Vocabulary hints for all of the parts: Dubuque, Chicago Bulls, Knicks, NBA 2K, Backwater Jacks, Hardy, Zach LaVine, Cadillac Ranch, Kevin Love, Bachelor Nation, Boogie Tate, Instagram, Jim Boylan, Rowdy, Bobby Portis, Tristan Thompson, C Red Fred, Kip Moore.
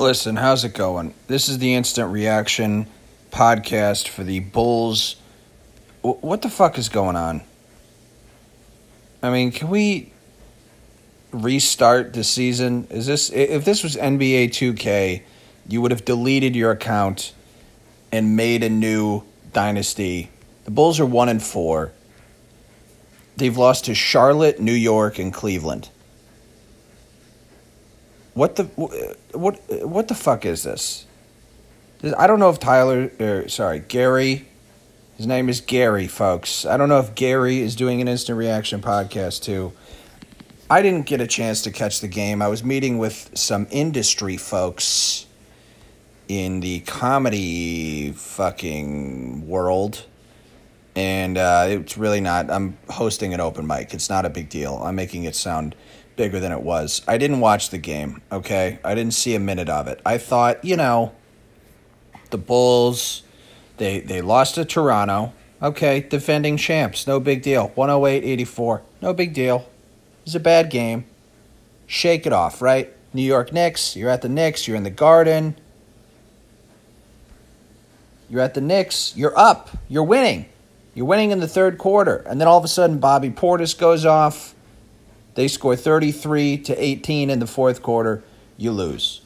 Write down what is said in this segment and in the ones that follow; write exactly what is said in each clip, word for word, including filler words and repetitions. Listen, how's it going? This is the Instant Reaction podcast for the Bulls. W- what the fuck is going on? I mean, can we restart the season? Is this if this was N B A two K, you would have deleted your account and made a new dynasty. The Bulls are one and four. They've lost to Charlotte, New York, and Cleveland. What the what what the fuck is this? I don't know if Tyler, or, sorry, Gary, his name is Gary, folks. I don't know if Gary is doing an Instant Reaction podcast too. I didn't get a chance to catch the game. I was meeting with some industry folks in the comedy fucking world, and uh, it's really not. I'm hosting an open mic. It's not a big deal. I'm making it sound bigger than it was. I didn't watch the game, okay? I didn't see a minute of it. I thought, you know, the Bulls, they they lost to Toronto. Okay, defending champs, no big deal. one oh eight eighty-four, no big deal. It's a bad game. Shake it off, right? New York Knicks, you're at the Knicks, you're in the Garden. You're at the Knicks, you're up, you're winning. You're winning in the third quarter. And then all of a sudden, Bobby Portis goes off. They score thirty-three to eighteen in the fourth quarter. You lose.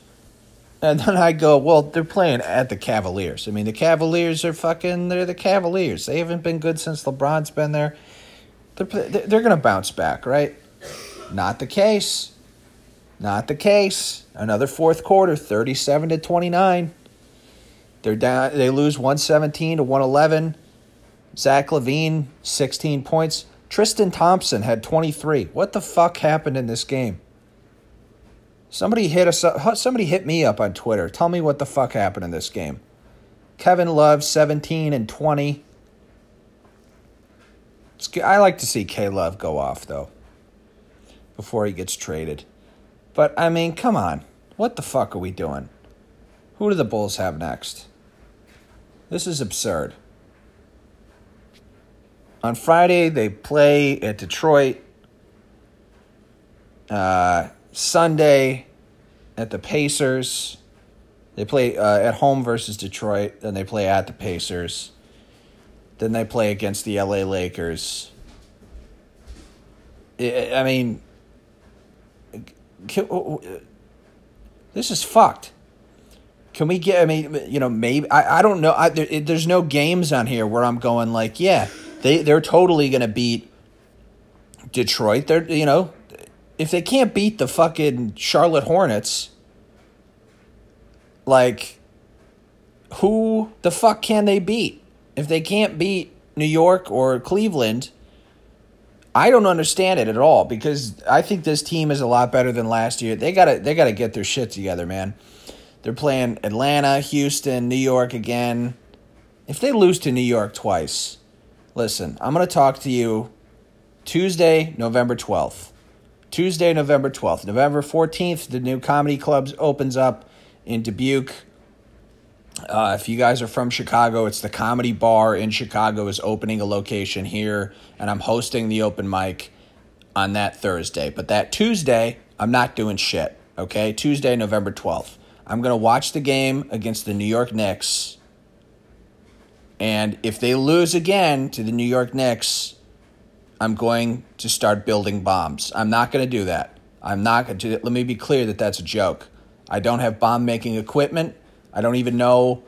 And then I go, well, they're playing at the Cavaliers. I mean, the Cavaliers are fucking, they're the Cavaliers. They haven't been good since LeBron's been there. They're, they're going to bounce back, right? Not the case. Not the case. Another fourth quarter, thirty-seven to twenty-nine. They're down. They lose one seventeen to one eleven. Zach LaVine, sixteen points. Tristan Thompson had twenty-three. What the fuck happened in this game? Somebody hit us up, somebody hit me up on Twitter. Tell me what the fuck happened in this game. Kevin Love, seventeen and twenty. I like to see K-Love go off, though, before he gets traded. But, I mean, come on. What the fuck are we doing? Who do the Bulls have next? This is absurd. On Friday, they play at Detroit. Uh, Sunday, at the Pacers. They play uh, at home versus Detroit. Then they play at the Pacers. Then they play against the L A Lakers. I, I mean, can, this is fucked. Can we get, I mean, you know, maybe, I, I don't know. I, there, it, there's no games on here where I'm going like, yeah. They they're totally gonna beat Detroit. They're you know, if they can't beat the fucking Charlotte Hornets, like, who the fuck can they beat? If they can't beat New York or Cleveland, I don't understand it at all, because I think this team is a lot better than last year. They gotta they gotta get their shit together, man. They're playing Atlanta, Houston, New York again. If they lose to New York twice. Listen, I'm going to talk to you Tuesday, November twelfth. Tuesday, November twelfth. November fourteenth, the new comedy club opens up in Dubuque. Uh, if you guys are from Chicago, it's the Comedy Bar in Chicago is opening a location here, and I'm hosting the open mic on that Thursday. But that Tuesday, I'm not doing shit, okay? Tuesday, November twelfth. I'm going to watch the game against the New York Knicks. And if they lose again to the New York Knicks, I'm going to start building bombs. I'm not going to do that. I'm not going to. Let me be clear that that's a joke. I don't have bomb-making equipment. I don't even know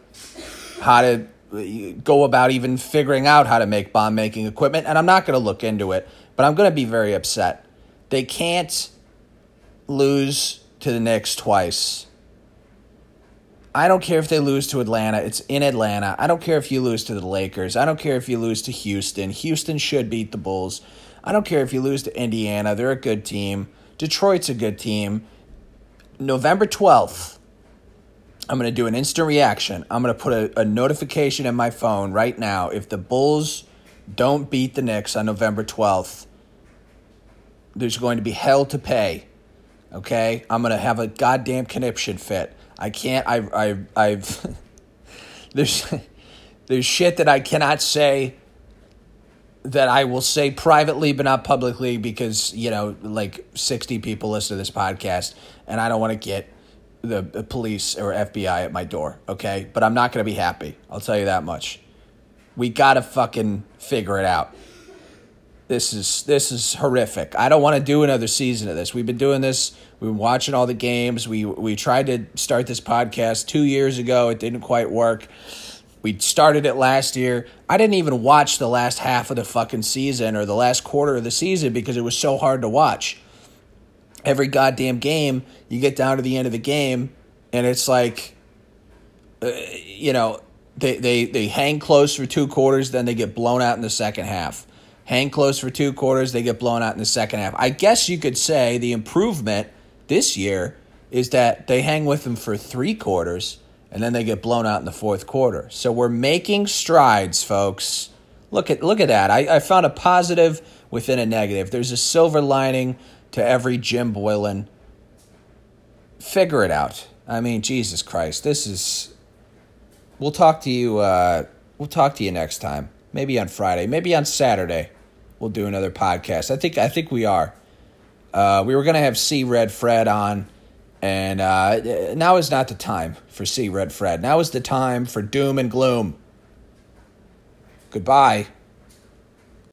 how to go about even figuring out how to make bomb-making equipment, and I'm not going to look into it. But I'm going to be very upset. They can't lose to the Knicks twice. I don't care if they lose to Atlanta. It's in Atlanta. I don't care if you lose to the Lakers. I don't care if you lose to Houston. Houston should beat the Bulls. I don't care if you lose to Indiana. They're a good team. Detroit's a good team. November twelfth, I'm going to do an instant reaction. I'm going to put a, a notification in my phone right now. If the Bulls don't beat the Knicks on November twelfth, there's going to be hell to pay. Okay? I'm going to have a goddamn conniption fit. I can't, I, I, I've, there's, there's shit that I cannot say that I will say privately, but not publicly, because, you know, like sixty people listen to this podcast and I don't want to get the, the police or F B I at my door, okay? But I'm not going to be happy. I'll tell you that much. We got to fucking figure it out. This is this is horrific. I don't want to do another season of this. We've been doing this. We've been watching all the games. We we tried to start this podcast two years ago. It didn't quite work. We started it last year. I didn't even watch the last half of the fucking season or the last quarter of the season because it was so hard to watch. Every goddamn game, you get down to the end of the game, and it's like, uh, you know, they, they, they hang close for two quarters, then they get blown out in the second half. Hang close for two quarters, they get blown out in the second half. I guess you could say the improvement this year is that they hang with them for three quarters, and then they get blown out in the fourth quarter. So we're making strides, folks. Look at look at that. I, I found a positive within a negative. There's a silver lining to every Jim Boylan. Figure it out. I mean, Jesus Christ, this is... We'll talk to you, uh, we'll talk to you next time. Maybe on Friday, maybe on Saturday, we'll do another podcast. I think I think we are. Uh, we were going to have C Red Fred on, and uh, now is not the time for C Red Fred. Now is the time for doom and gloom. Goodbye.